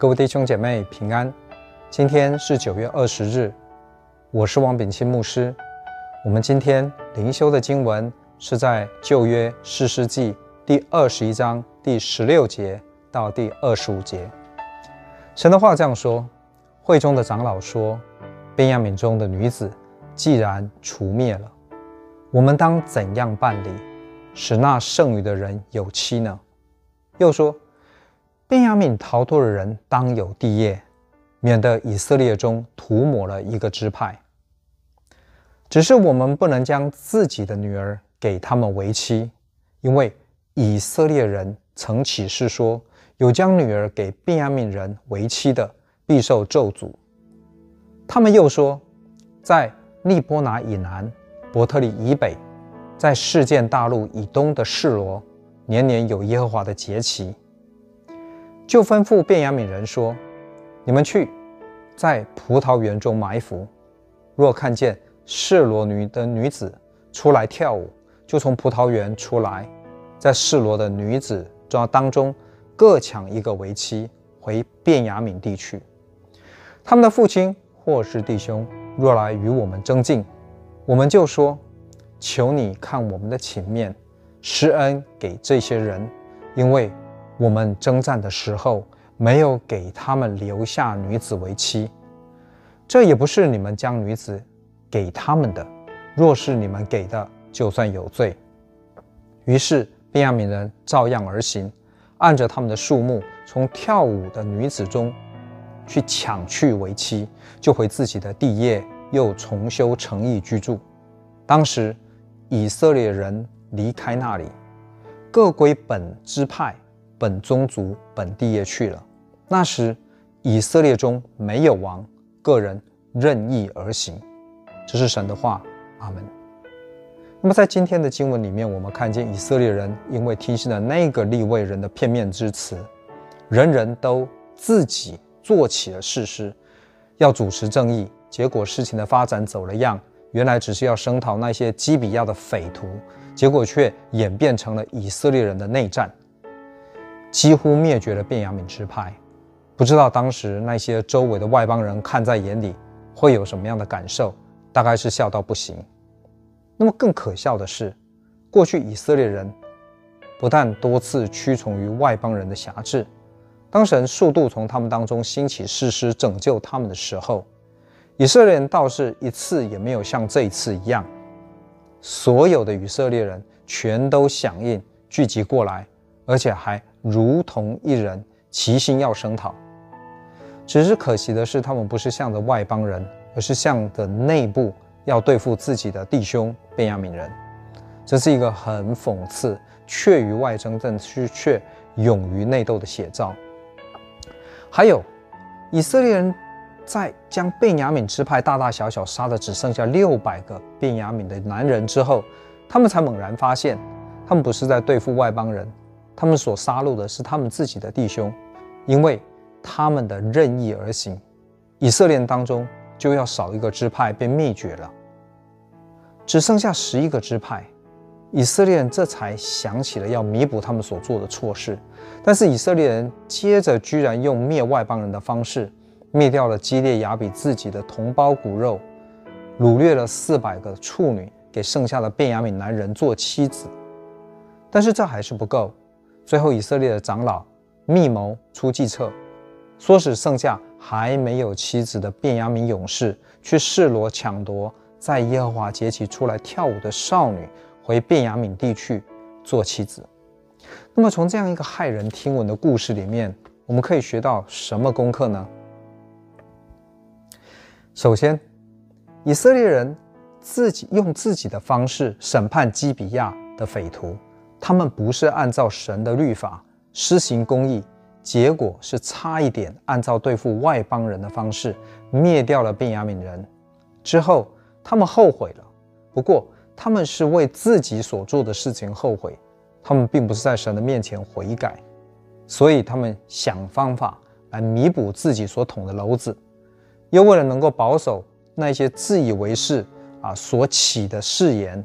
各位弟兄姐妹平安，今天是9月20日，我是王炳钦牧师。我们今天灵修的经文是在旧约士师记第21章第16节到第25节。神的话这样说：会中的长老说，便雅悯中的女子既然除灭了，我们当怎样办理，使那剩余的人有妻呢？又说，便雅悯逃脱的人当有地业，免得以色列中涂抹了一个支派。只是我们不能将自己的女儿给他们为妻，因为以色列人曾起誓说，有将女儿给便雅悯人为妻的，必受咒诅。他们又说，在利波拿以南、伯特利以北，在示剑大陆以东的示罗，年年有耶和华的节期。就吩咐便雅悯人说，你们去在葡萄园中埋伏，若看见示罗的女子出来跳舞，就从葡萄园出来，在示罗的女子当中各抢一个为妻，回便雅悯地去。他们的父亲或是弟兄若来与我们争竞，我们就说，求你看我们的情面，施恩给这些人，因为我们征战的时候没有给他们留下女子为妻，这也不是你们将女子给他们的，若是你们给的，就算有罪。于是便雅悯人照样而行，按着他们的数目，从跳舞的女子中去抢去为妻，就回自己的地业，又重修城邑居住。当时以色列人离开那里，各归本支派、本宗族、本地业去了。那时以色列中没有王，个人任意而行。这是神的话，阿们。那么在今天的经文里面，我们看见以色列人因为听信了那个利未人的片面之词，人人都自己做起了誓师，要主持正义。结果事情的发展走了样，原来只是要声讨那些基比亚的匪徒，结果却演变成了以色列人的内战，几乎灭绝了便雅悯支派。不知道当时那些周围的外邦人看在眼里会有什么样的感受，大概是笑到不行。那么更可笑的是，过去以色列人不但多次屈从于外邦人的辖制，当神数度从他们当中兴起士师拯救他们的时候，以色列人倒是一次也没有像这一次一样，所有的以色列人全都响应聚集过来，而且还如同一人，齐心要声讨。只是可惜的是，他们不是向着外邦人，而是向着内部要对付自己的弟兄便雅悯人。这是一个很讽刺，却于外争战，却勇于内斗的写照。还有，以色列人在将便雅悯支派大大小小杀的只剩下600个便雅悯的男人之后，他们才猛然发现，他们不是在对付外邦人，他们所杀戮的是他们自己的弟兄，因为他们的任意而行，以色列人当中就要少一个支派被灭绝了，只剩下11个支派。以色列人这才想起了要弥补他们所做的错事，但是以色列人接着居然用灭外邦人的方式，灭掉了基列雅比自己的同胞骨肉，掳掠了400个处女，给剩下的便雅悯男人做妻子。但是这还是不够，最后以色列的长老密谋出计策，唆使剩下还没有妻子的便雅悯勇士去示罗抢夺在耶和华节期出来跳舞的少女，回便雅悯地去做妻子。那么从这样一个骇人听闻的故事里面，我们可以学到什么功课呢？首先，以色列人自己用自己的方式审判基比亚的匪徒，他们不是按照神的律法施行公义，结果是差一点按照对付外邦人的方式灭掉了便雅悯人。之后他们后悔了，不过他们是为自己所做的事情后悔，他们并不是在神的面前悔改，所以他们想方法来弥补自己所捅的篓子，又为了能够保守那些自以为是所起的誓言，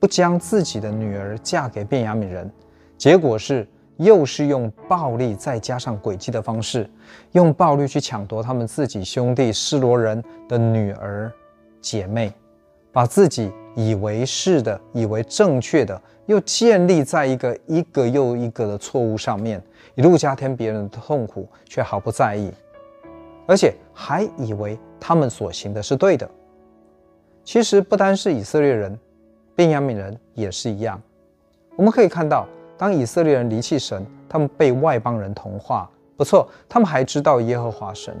不将自己的女儿嫁给便雅悯人，结果是又是用暴力再加上诡计的方式，用暴力去抢夺他们自己兄弟示罗人的女儿姐妹，把自己以为是的、以为正确的，又建立在一个又一个的错误上面，一路加添别人的痛苦，却毫不在意，而且还以为他们所行的是对的。其实不单是以色列人，便雅悯人也是一样。我们可以看到，当以色列人离弃神，他们被外邦人同化。不错，他们还知道耶和华神，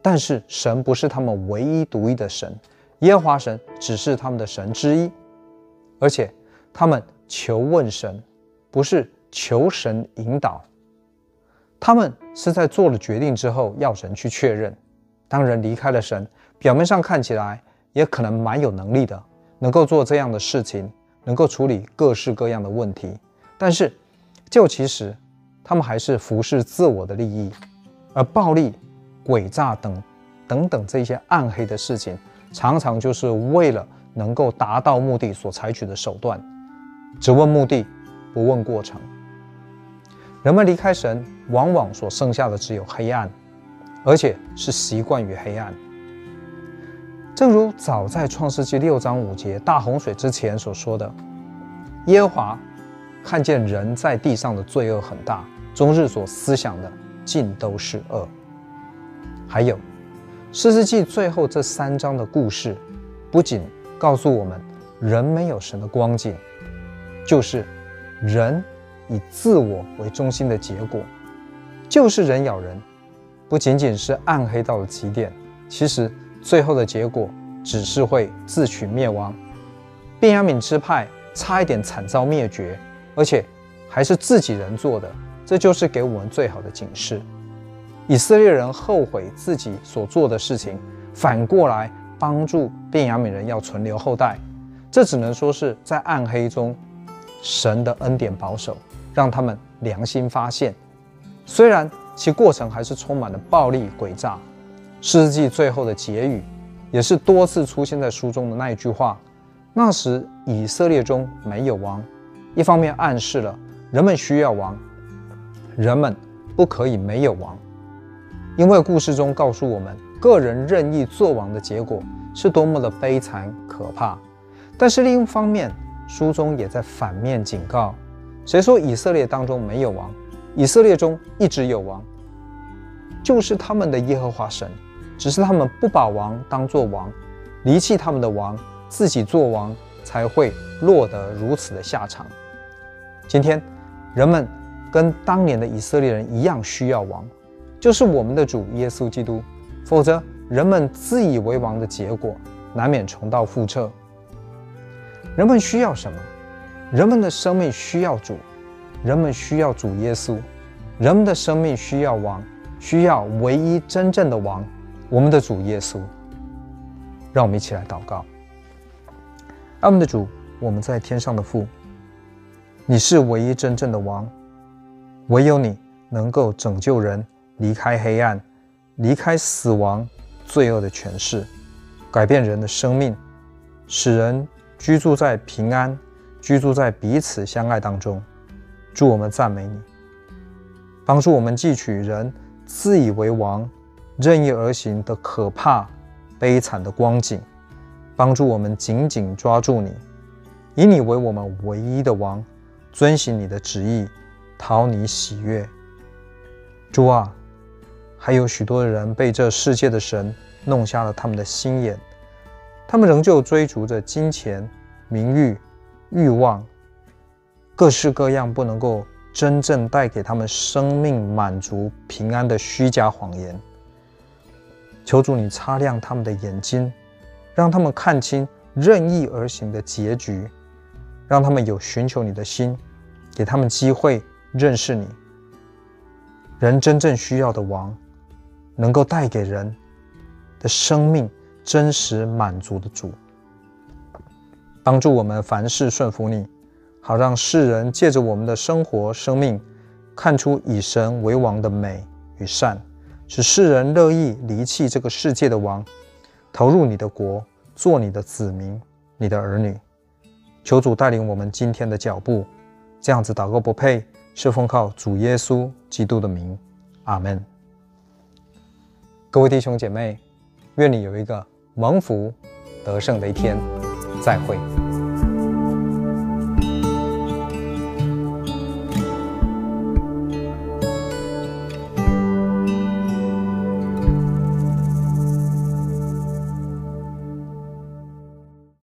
但是神不是他们唯一独一的神，耶和华神只是他们的神之一。而且他们求问神，不是求神引导，他们是在做了决定之后要神去确认。当人离开了神，表面上看起来也可能蛮有能力的，能够做这样的事情，能够处理各式各样的问题，但是就其实他们还是服侍自我的利益，而暴力、诡诈等等这些暗黑的事情，常常就是为了能够达到目的所采取的手段，只问目的不问过程。人们离开神，往往所剩下的只有黑暗，而且是习惯于黑暗。正如早在创世纪6章5节大洪水之前所说的，耶和华看见人在地上的罪恶很大，终日所思想的尽都是恶。还有士师记最后这3章的故事，不仅告诉我们人没有神的光景，就是人以自我为中心的结果，就是人咬人，不仅仅是暗黑到了极点，其实最后的结果只是会自取灭亡。便雅悯支派差一点惨遭灭绝，而且还是自己人做的，这就是给我们最好的警示。以色列人后悔自己所做的事情，反过来帮助便雅悯人要存留后代，这只能说是在暗黑中神的恩典保守，让他们良心发现。虽然其过程还是充满了暴力诡诈，士师记最后的结语也是多次出现在书中的那一句话，那时以色列中没有王，一方面暗示了人们需要王，人们不可以没有王，因为故事中告诉我们个人任意做王的结果是多么的悲惨可怕。但是另一方面，书中也在反面警告，谁说以色列当中没有王，以色列中一直有王，就是他们的耶和华神，只是他们不把王当作王，离弃他们的王，自己做王，才会落得如此的下场。今天人们跟当年的以色列人一样需要王，就是我们的主耶稣基督，否则人们自以为王的结果难免重蹈覆辙。人们需要什么？人们的生命需要主，人们需要主耶稣，人们的生命需要王，需要唯一真正的王，我们的主耶稣。让我们一起来祷告。爱我们的主，我们在天上的父，你是唯一真正的王，唯有你能够拯救人离开黑暗，离开死亡罪恶的权势，改变人的生命，使人居住在平安，居住在彼此相爱当中。祝我们赞美你，帮助我们汲取人自以为王、任意而行的可怕、悲惨的光景，帮助我们紧紧抓住你，以你为我们唯一的王，遵行你的旨意，讨你喜悦。主啊，还有许多的人被这世界的神弄瞎了他们的心眼，他们仍旧追逐着金钱、名誉、欲望，各式各样不能够真正带给他们生命满足平安的虚假谎言。求主你擦亮他们的眼睛，让他们看清任意而行的结局，让他们有寻求你的心，给他们机会认识你。人真正需要的王，能够带给人的生命真实满足的主，帮助我们凡事顺服你，好让世人借着我们的生活生命，看出以神为王的美与善，使世人乐意离弃这个世界的王，投入你的国，做你的子民，你的儿女。求主带领我们今天的脚步，这样子祷告不配，是奉靠主耶稣基督的名，阿们。各位弟兄姐妹，愿你有一个蒙福得胜的一天，再会。